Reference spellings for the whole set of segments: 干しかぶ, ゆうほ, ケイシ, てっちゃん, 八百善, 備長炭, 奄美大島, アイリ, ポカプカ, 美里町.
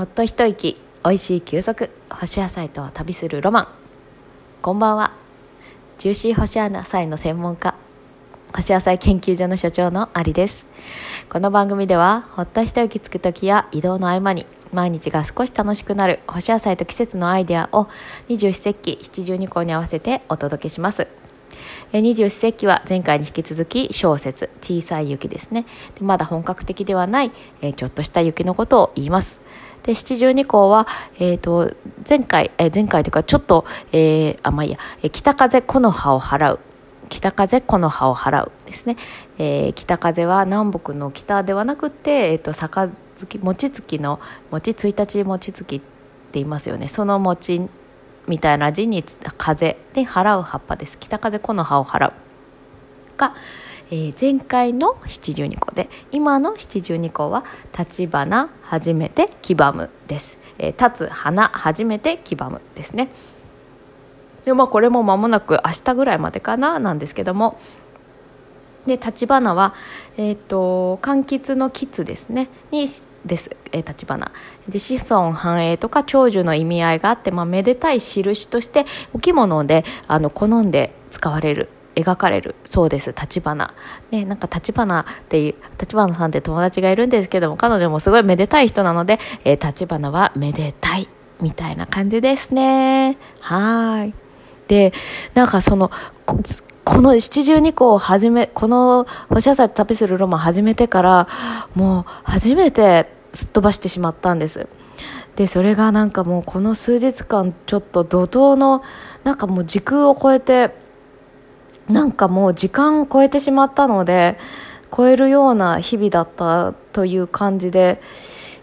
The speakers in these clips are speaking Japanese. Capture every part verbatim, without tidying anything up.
ほっと一息、おいしい休息、干し野菜と旅するロマン。こんばんは。ジューシー干し野菜の専門家、干し野菜研究所の所長のアリです。この番組ではほっと一息つく時や移動の合間に毎日が少し楽しくなる干し野菜と季節のアイデアを二十四節気七十二候に合わせてお届けします。二十四節気は前回に引き続き小雪、小さい雪ですね。で、まだ本格的ではないちょっとした雪のことを言います。で、七十二候は、えー、と前回、えー、前回というかちょっと、えー、あまあ、いや北風木の葉を払う北風木の葉を払うですね、えー、北風は南北の北ではなくて、えー、と坂月餅月の餅一日餅月って言いますよね。その餅みたいな字に風で払う葉っぱです。北風木の葉を払うが、えー、前回の七十二候で、今の七十二候は立花初めて黄ばむです、えー、立つ花初めて黄ばむですね。で、まあ、これも間もなく明日ぐらいまでかななんですけども、で立花は、えー、と柑橘の橘ですねにです、えー、立花で子孫繁栄とか長寿の意味合いがあって、まあ、めでたい印として置物であの好んで使われる、描かれるそうです。立花、ね、なんか立花っていう立花さんって友達がいるんですけども、彼女もすごいめでたい人なので、えー、立花はめでたいみたいな感じですね。はい。で、なんかそのこの七十二候を始め、この干し野菜と旅するロマン始めてからもう初めてすっ飛ばしてしまったんです。で、それがなんかもうこの数日間ちょっと怒涛のなんかもう時空を超えて、なんかもう時間を超えてしまったので、超えるような日々だったという感じで、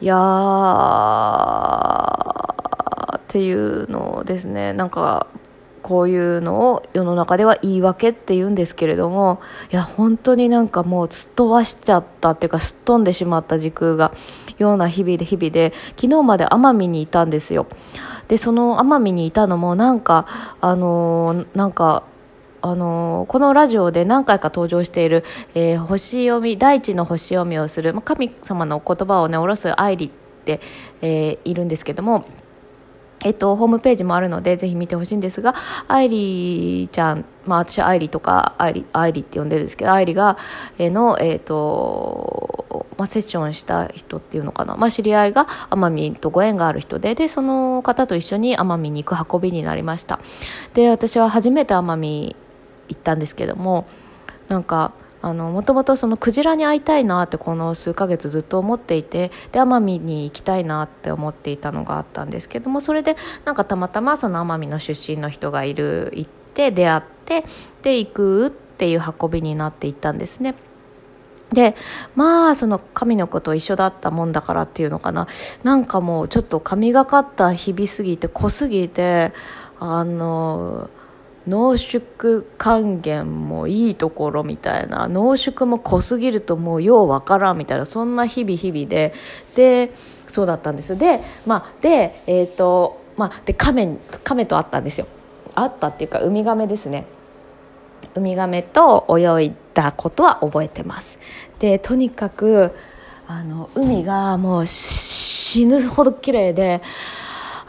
いやーっていうのですね。なんかこういうのを世の中では言い訳って言うんですけれども、いや本当になんかもうすっ飛ばしちゃったっていうか、すっ飛んでしまった時空がような日々で日々で、昨日まで奄美にいたんですよ。で、その奄美にいたのもなんかあのー、なんかあのー、このラジオで何回か登場している、えー、星読み、大地の星読みをする、まあ、神様の言葉をね、おろすアイリって、えー、いるんですけども、えっと、ホームページもあるのでぜひ見てほしいんですが、アイリちゃん、まあ、私アイリとかアイリ、アイリって呼んでるんですけど、アイリがの、えーとまあ、セッションした人っていうのかな、まあ、知り合いが奄美とご縁がある人で、でその方と一緒に奄美に行く運びになりました。で、私は初めて奄美行ったんですけども、なんかもともとクジラに会いたいなってこの数ヶ月ずっと思っていて、で奄美に行きたいなって思っていたのがあったんですけども、それでなんかたまたまその奄美の出身の人がいる行って出会って、で行くっていう運びになっていったんですね。で、まあその神の子と一緒だったもんだからっていうのかな、なんかもうちょっと神がかった日々すぎて濃すぎて、あの濃縮還元もいいところみたいな、濃縮も濃すぎるともうようわからんみたいな、そんな日々日々で、でそうだったんです。で、まあ、で、えーとまあ、で亀、亀と会ったんですよ。会ったっていうかウミガメですね。ウミガメと泳いだことは覚えてます。で、とにかくあの海がもう死ぬほど綺麗で、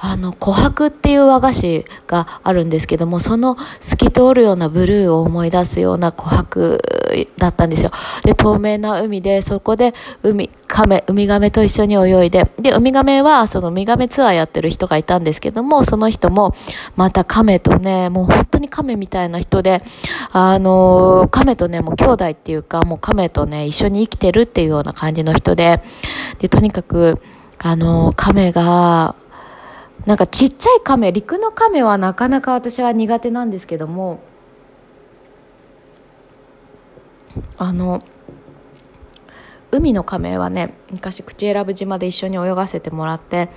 あの琥珀っていう和菓子があるんですけども、その透き通るようなブルーを思い出すような琥珀だったんですよ。で、透明な海で、そこで海亀ウミガメと一緒に泳いで、でウミガメはそのウミガメツアーやってる人がいたんですけども、その人もまた亀とね、もう本当に亀みたいな人で、あのー、亀とね、もう兄弟っていうか、もう亀とね一緒に生きてるっていうような感じの人で、でとにかくあのー、亀がなんかちっちゃい亀、陸の亀はなかなか私は苦手なんですけども、あの海の亀はね、昔口永良部島で一緒に泳がせてもらって、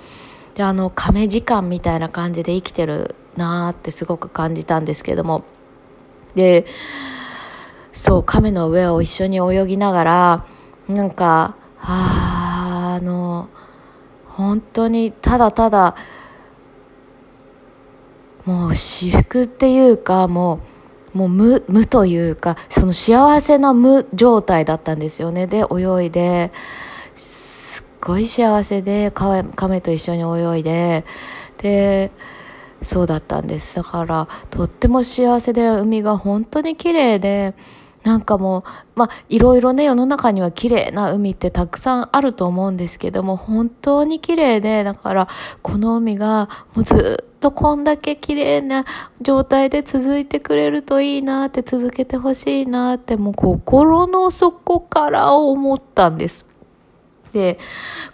であの亀時間みたいな感じで生きてるなってすごく感じたんですけども、でそう亀の上を一緒に泳ぎながら、なんかあの本当にただただもう至福っていうか、もう、もう無、無というか、その幸せな無状態だったんですよね。で、泳いで、すっごい幸せで、カメと一緒に泳いで、でそうだったんです。だからとっても幸せで、海が本当に綺麗で、なんかもう、まあ、いろいろね、世の中には綺麗な海ってたくさんあると思うんですけども、本当に綺麗で、だからこの海がもうずっとこんだけ綺麗な状態で続いてくれるといいなって、続けてほしいなって、もう心の底から思ったんです。で、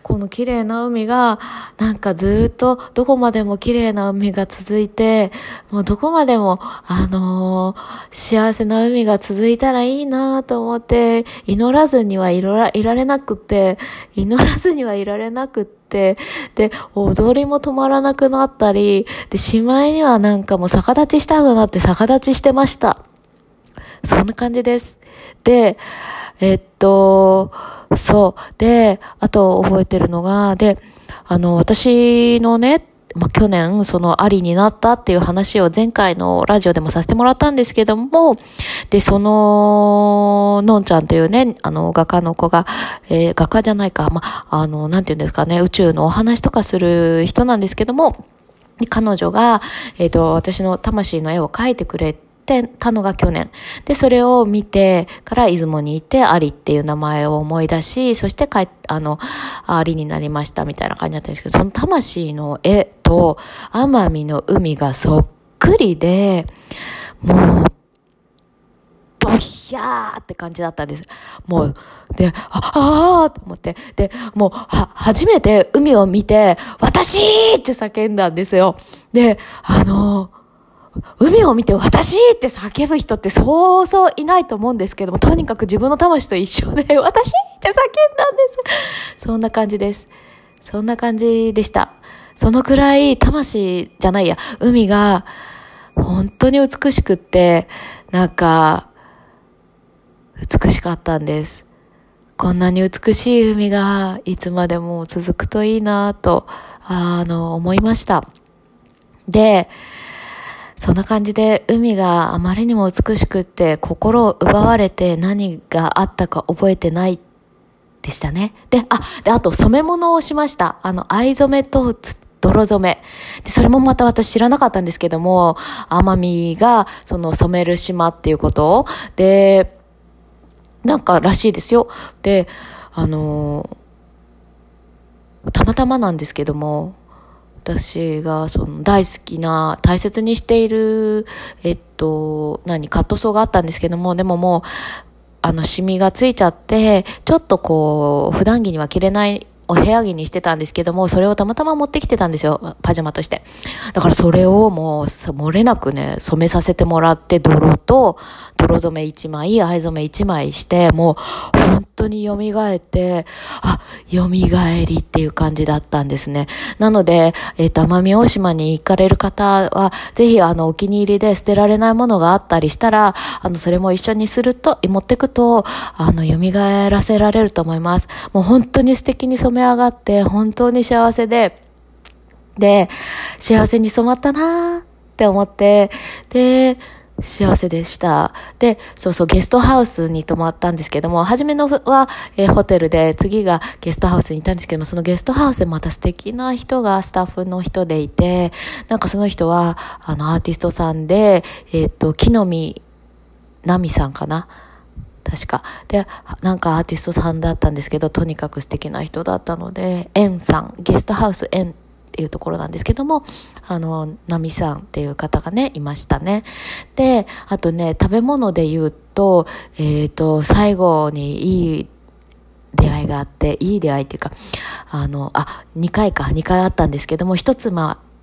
この綺麗な海がなんかずっとどこまでも綺麗な海が続いて、もうどこまでもあのー、幸せな海が続いたらいいなと思って、祈らずにはいられなくて祈らずにはいられなくってで、踊りも止まらなくなったりで、しまいにはなんかもう逆立ちしたくなって逆立ちしてました。そんな感じです。で、えっと、そう。で、あと覚えてるのが、で、あの、私のね、まあ、去年、その、ありになったっていう話を前回のラジオでもさせてもらったんですけども、で、その、のんちゃんっていうね、あの、画家の子が、えー、画家じゃないか、まあ、あの、なんていうんですかね、宇宙のお話とかする人なんですけども、彼女が、えっと、私の魂の絵を描いてくれて、ってたのが去年で、それを見てから出雲にいて、アリっていう名前を思い出し、そして帰っあのアリになりましたみたいな感じだったんですけど、その魂の絵と奄美の海がそっくりで、もうドヒヤーって感じだったんです。もうで、ああーと思って、でもうは初めて海を見て、私って叫んだんですよ。で、あのー海を見て私って叫ぶ人ってそうそういないと思うんですけども、とにかく自分の魂と一緒で私って叫んだんです。そんな感じです。そんな感じでした。そのくらい魂じゃないや、海が本当に美しくって、なんか美しかったんです。こんなに美しい海がいつまでも続くといいなとあの思いました。で、そんな感じで海があまりにも美しくって心を奪われて、何があったか覚えてないでしたね。で、あ、で、あと染め物をしました。あの、藍染めと泥染め。で、それもまた私知らなかったんですけども、奄美がその染める島っていうことを、で、なんからしいですよ。で、あの、たまたまなんですけども、私がその大好きな大切にしているえっと何カットソーがあったんですけども、でももうあのシミがついちゃって、ちょっとこう普段着には着れないお部屋着にしてたんですけども、それをたまたま持ってきてたんですよ、パジャマとして。だからそれをもう漏れなくね染めさせてもらって、泥と泥染めいちまい、藍染めいちまいして、もう本当によみがえって、あ、よみがえりっていう感じだったんですね。なので、えっと奄美大島に行かれる方はぜひ、あのお気に入りで捨てられないものがあったりしたら、あのそれも一緒にすると持ってくと、あのよみがえらせられると思います。もう本当に素敵に染め上がって本当に幸せで、で幸せに染まったなって思って、で幸せでした。で、そうそう、ゲストハウスに泊まったんですけども、初めのは、えー、ホテルで、次がゲストハウスにいたんですけども、そのゲストハウスでまた素敵な人がスタッフの人でいて、なんかその人はあのアーティストさんで、えー、っと木の実奈美さんかな、確かで、なんかアーティストさんだったんですけど、とにかく素敵な人だったので、エンさん、ゲストハウスエンっていうところなんですけども、あのナミさんっていう方がねいましたね。で、あとね、食べ物で言うと、えっと最後にいい出会いがあって、いい出会いっていうか、あのあにかいかにかいあったんですけども、ひとつ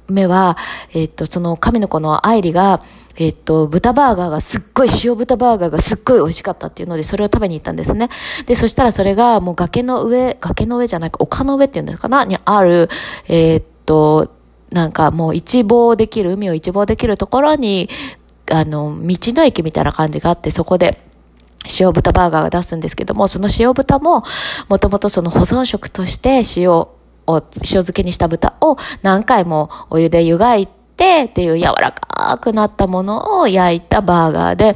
めは、えっとその神の子の愛理が、えっと、豚バーガーがすっごい、塩豚バーガーがすっごい美味しかったっていうので、それを食べに行ったんですね。で、そしたらそれがもう崖の上、崖の上じゃないか、丘の上っていうんですかな、にある、えっと、なんかもう一望できる、海を一望できるところに、あの、道の駅みたいな感じがあって、そこで、塩豚バーガーが出すんですけども、その塩豚も、もともとその保存食として塩を、塩漬けにした豚を何回もお湯で湯がいて、っていう柔らかくなったものを焼いたバーガーで、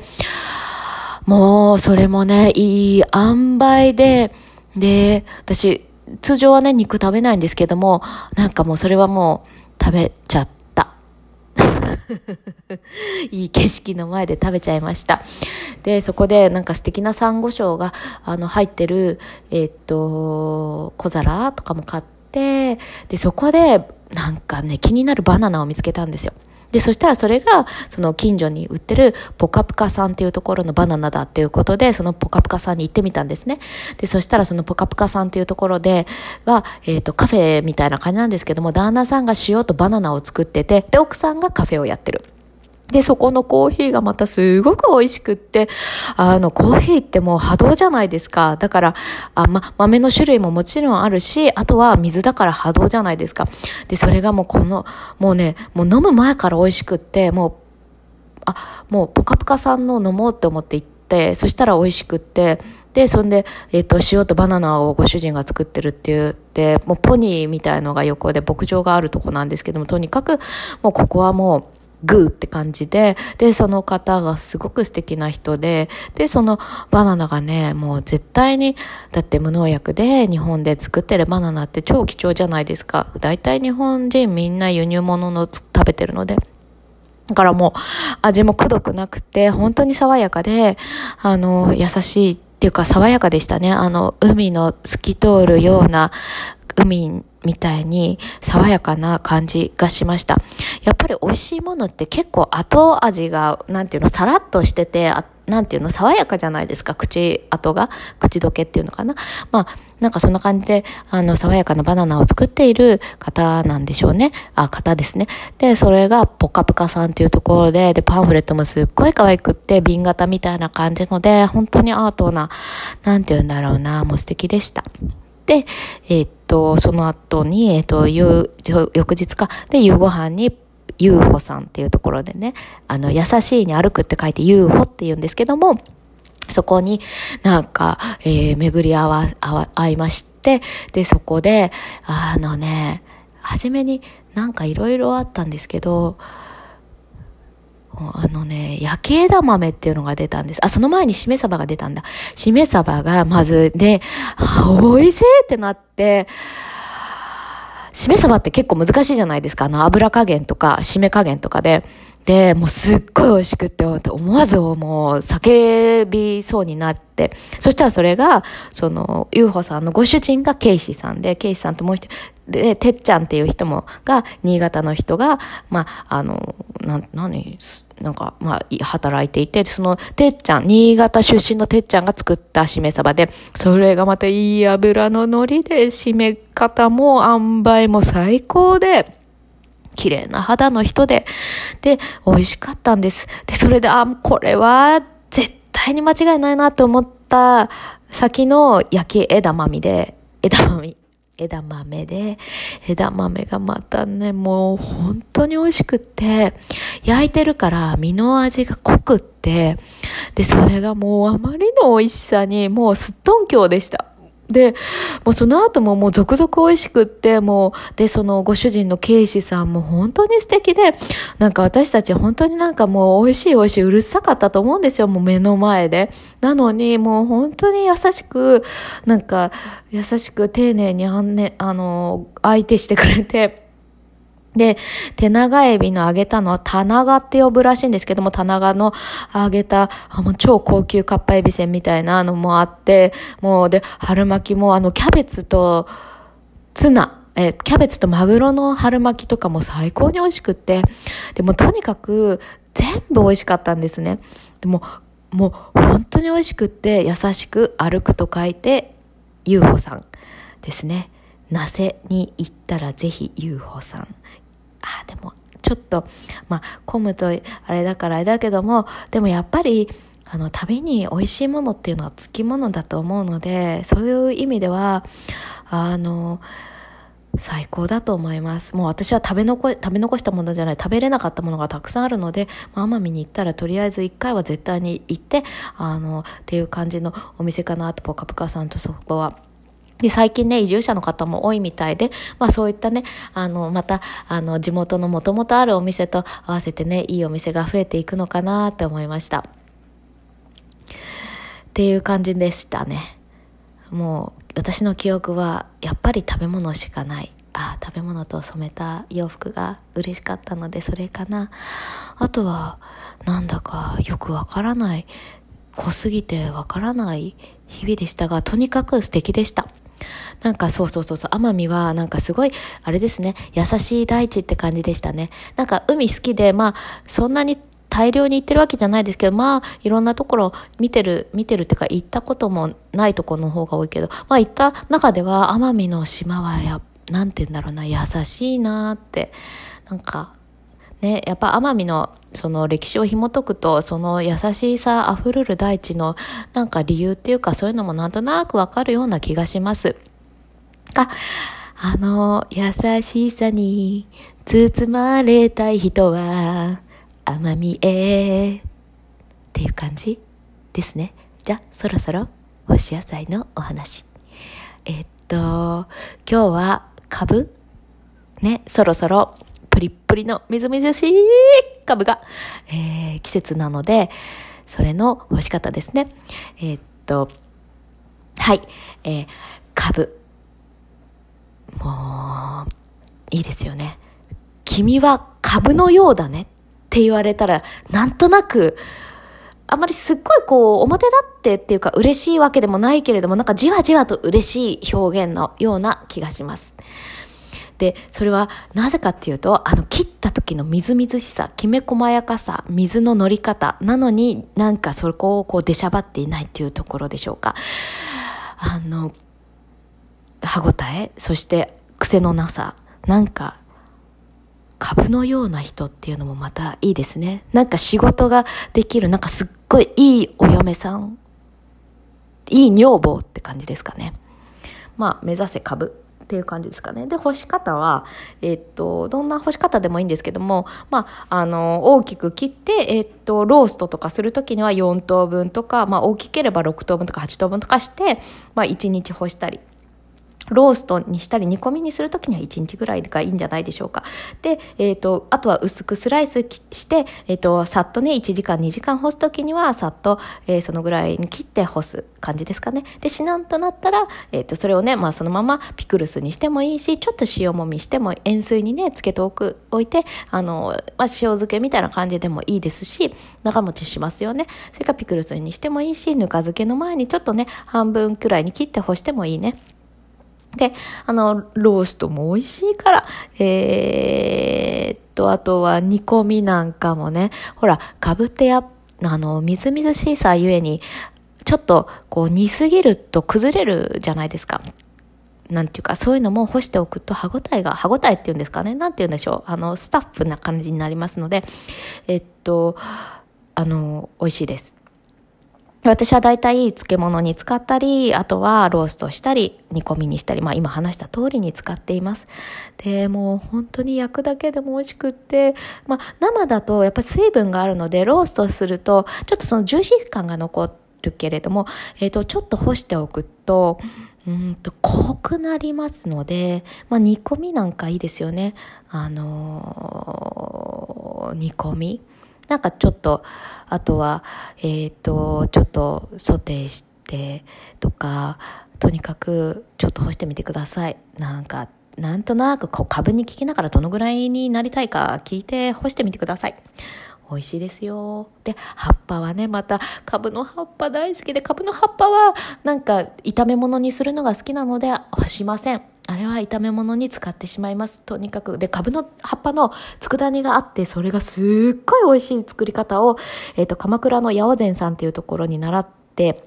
もうそれもねいい塩梅で、で私通常はね、肉食べないんですけども、なんかもうそれはもう食べちゃった。いい景色の前で食べちゃいました。で、そこでなんか素敵なサンゴ礁があの入ってる、えー、っと、小皿とかも買って、で、そこでなんかね、気になるバナナを見つけたんですよ。で、そしたらそれが、その近所に売ってるポカプカさんっていうところのバナナだっていうことで、そのポカプカさんに行ってみたんですね。で、そしたらそのポカプカさんっていうところでは、えっと、カフェみたいな感じなんですけども、旦那さんが塩とバナナを作ってて、で、奥さんがカフェをやってる。で、そこのコーヒーがまたすごく美味しくって、あの、コーヒーってもう波動じゃないですか。だから、あ、ま、豆の種類ももちろんあるし、あとは水だから波動じゃないですか。で、それがもうこの、もうね、もう飲む前から美味しくって、もう、あ、もうポカポカさんの飲もうって思って行って、そしたら美味しくって、で、そんで、えっと、塩とバナナをご主人が作ってるって言って、もうポニーみたいのが横で牧場があるとこなんですけども、とにかく、もうここはもう、グーって感じで、で、その方がすごく素敵な人で、で、そのバナナがね、もう絶対に、だって無農薬で日本で作ってるバナナって超貴重じゃないですか。大体日本人みんな輸入物の食べてるので。だからもう味もくどくなくて、本当に爽やかで、あの、優しいっていうか爽やかでしたね。あの、海の透き通るような海みたいに爽やかな感じがしました。やっぱり美味しいものって結構後味がなんていうのさらっとしててあなんていうの爽やかじゃないですか。口跡が口どけっていうのかな。まあなんかそんな感じであの爽やかなバナナを作っている方なんでしょうね。あ方ですね。でそれがポカポカさんっていうところででパンフレットもすっごい可愛くって瓶型みたいな感じので本当にアートななんていうんだろうなもう素敵でした。で、えー、っと、その後に、えー、っと、夕、翌日か、で、夕ご飯に、ゆうほさんっていうところでね、あの、優しいに歩くって書いて、ゆうほって言うんですけども、そこになんか、えー、巡り合わ、合いまして、で、そこで、あのね、初めになんかいろいろあったんですけど、あのね、焼き枝豆っていうのが出たんです。あ、その前にしめ鯖が出たんだ。しめ鯖がまずで、美味しいってなって、しめ鯖って結構難しいじゃないですか。あの油加減とか、しめ加減とかで。で、もうすっごい美味しくって、思わずもう叫びそうになって。そしたらそれが、その、ゆうほさんのご主人がケイシさんで、ケイシさんともう一人、で、てっちゃんっていう人も、が、新潟の人が、まあ、あの、な、何、なんか、まあ、働いていて、その、てっちゃん、新潟出身のてっちゃんが作ったしめ鯖で、それがまたいい油ののりで、締め方も、塩梅も最高で、綺麗な肌の人で、で、美味しかったんです。で、それで、あ、これは、絶対に間違いないなと思った、先の焼き枝豆で、枝豆。枝豆で、枝豆がまたね、もう本当に美味しくって、焼いてるから身の味が濃くって、で、それがもうあまりの美味しさに、もうすっとんきょうでした。で、もうその後ももう続々美味しくって、もう、で、そのご主人のケイシさんも本当に素敵で、なんか私たち本当になんかもう美味しい美味しいうるさかったと思うんですよ、もう目の前で。なのに、もう本当に優しく、なんか優しく丁寧にあんね、あの、相手してくれて、で、手長エビの揚げたのはタナガって呼ぶらしいんですけども、タナガの揚げた、あの超高級カッパエビせんみたいなのもあって、もうで、春巻きもあの、キャベツとツナ、え、キャベツとマグロの春巻きとかも最高に美味しくって、でもとにかく全部美味しかったんですね。でも、もう本当に美味しくって、優しく歩くと書いて、ゆうほさんですね。那瀬に行ったらぜひゆうほさん。あでもちょっとまあ混むとあれだからあれだけどもでもやっぱりあの旅に美味しいものっていうのはつきものだと思うのでそういう意味ではあの最高だと思います。もう私は食べ残、食べ残したものじゃない食べれなかったものがたくさんあるので、まあ、奄美に行ったらとりあえず一回は絶対に行ってあのっていう感じのお店かなとポカポカさんとそこは。で最近ね移住者の方も多いみたいで、まあそういったねあのまたあの地元のもともとあるお店と合わせてねいいお店が増えていくのかなって思いました。っていう感じでしたね。もう私の記憶はやっぱり食べ物しかない。ああ、食べ物と染めた洋服が嬉しかったのでそれかな。あとはなんだかよくわからない、濃すぎてわからない日々でしたが、とにかく素敵でした。なんかそうそうそうそう、奄美はなんかすごいあれですね、優しい大地って感じでしたね。なんか海好きで、まあそんなに大量に行ってるわけじゃないですけど、まあいろんなところ見てる見てるっていうか、行ったこともないところの方が多いけど、まあ行った中では奄美の島はやなんて言うんだろうな、優しいなってなんか。ね、やっぱ奄美のその歴史を紐解くと、その優しさあふれる大地のなんか理由っていうか、そういうのもなんとなくわかるような気がします。あ、あの優しさに包まれたい人は奄美へっていう感じですね。じゃあそろそろ干し野菜のお話。えっと今日はカブね、そろそろ。プリップリのみずみずしいカブが、えー、季節なので、それの干し方ですね。えー、っとはい、えー、カブもういいですよね。君はカブのようだねって言われたら、なんとなくあまりすっごいこう表立ってっていうか嬉しいわけでもないけれども、なんかじわじわと嬉しい表現のような気がします。でそれはなぜかっていうと、あの切った時のみずみずしさ、きめ細やかさ、水の乗り方なのに、なんかそこをこう出しゃばっていないっていうところでしょうか。あの歯ごたえ、そして癖のなさ、なんか株のような人っていうのもまたいいですね。なんか仕事ができる、なんかすっごいいいお嫁さん、いい女房って感じですかね。まあ目指せ株っていう感じですかね。で干し方は、えー、っとどんな干し方でもいいんですけども、まあ、あの大きく切って、えー、っとローストとかするときにはよん等分とか、まあ、大きければろく等分とかはち等分とかして、まあ、いちにち干したり、ローストにしたり煮込みにするときにはいちにちぐらいがいいんじゃないでしょうか。で、えー、っとあとは薄くスライスして、えー、っとさっとねいちじかんにじかん干すときにはさっと、えー、そのぐらいに切って干す感じですかね。でしなんとなったら、えー、っとそれをね、まあ、そのままピクルスにしてもいいし、ちょっと塩もみしても塩水にねつけておくおいて、あの、まあ、塩漬けみたいな感じでもいいですし、長持ちしますよね。それからピクルスにしてもいいし、ぬか漬けの前にちょっとね半分くらいに切って干してもいいね。で、あの、ローストも美味しいから、えーっと、あとは煮込みなんかもね、ほら、かぶってや、あの、みずみずしいさゆえに、ちょっと、こう、煮すぎると崩れるじゃないですか。なんていうか、そういうのも干しておくと歯ごたえが、歯ごたえっていうんですかね、なんていうんでしょう、あの、スタッフな感じになりますので、えっと、あの、美味しいです。私はだいたい漬物に使ったり、あとはローストしたり、煮込みにしたり、まあ今話した通りに使っています。で、もう本当に焼くだけでも美味しくって、まあ生だとやっぱり水分があるので、ローストするとちょっとそのジューシー感が残るけれども、えっと、ちょっと干しておくと、うんと濃くなりますので、まあ煮込みなんかいいですよね。あのー、煮込み。なんかちょっと、あとは、えっと、ちょっとソテーしてとか、とにかくちょっと干してみてください。なんか、なんとなくこう株に聞きながらどのぐらいになりたいか聞いて干してみてください。美味しいですよ。で、葉っぱはね、また株の葉っぱ大好きで、株の葉っぱはなんか炒め物にするのが好きなので干しません。あれは炒め物に使ってしまいます。とにかくで、カブの葉っぱの佃煮があって、それがすっごい美味しい作り方を、えっと鎌倉の八百善さんっていうところに習って、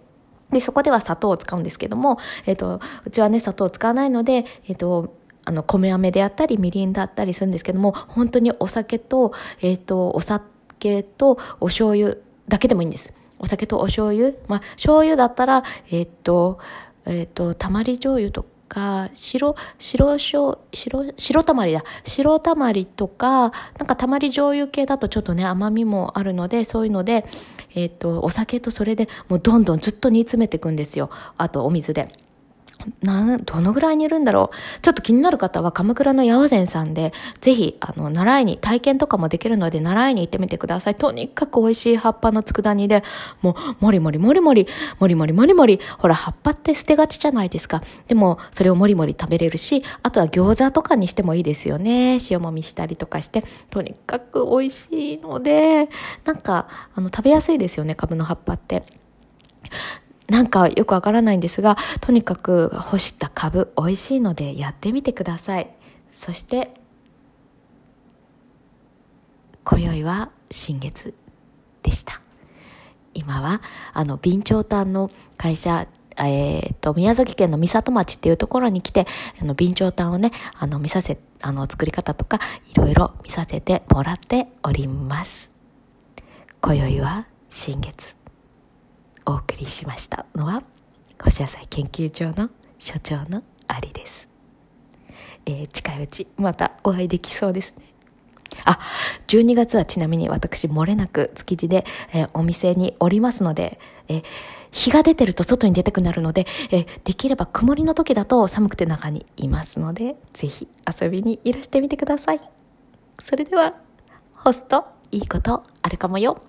でそこでは砂糖を使うんですけども、えっとうちはね砂糖を使わないので、えっとあの米飴であったりみりんだったりするんですけども、本当にお酒とえっとお酒とお醤油だけでもいいんです。お酒とお醤油、まあ醤油だったらえっとえっとたまり醤油とか。か白白白白白たまりだ白たまりとか、なんかたまり醤油系だとちょっとね甘みもあるので、そういうのでえっとお酒とそれでもうどんどんずっと煮詰めていくんですよ。あとお水でなどのぐらいにいるんだろう。ちょっと気になる方は鎌倉の八百善さんでぜひあの習いに体験とかもできるので習いに行ってみてください。とにかく美味しい葉っぱの佃煮で、もうもりもりもりもりもりもりもりもり、ほら葉っぱって捨てがちじゃないですか。でもそれをもりもり食べれるし、あとは餃子とかにしてもいいですよね。塩もみしたりとかして、とにかく美味しいので、なんかあの食べやすいですよね、カブの葉っぱって。なんかよくわからないんですが、とにかく干したカブ美味しいのでやってみてください。そして今宵は新月でした。今はあの備長炭の会社、えー、と宮崎県の美里町っていうところに来て、あの備長炭をね、あの見させあの作り方とかいろいろ見させてもらっております。今宵は新月、お送りしましたのは干し野菜研究所の所長の有です。えー、近いうちまたお会いできそうですね。あ、じゅうにがつはちなみに私漏れなく築地で、えー、お店におりますので、えー、日が出てると外に出たくなるので、えー、できれば曇りの時だと寒くて中にいますので、ぜひ遊びにいらしてみてください。それではホストいいことあるかもよ。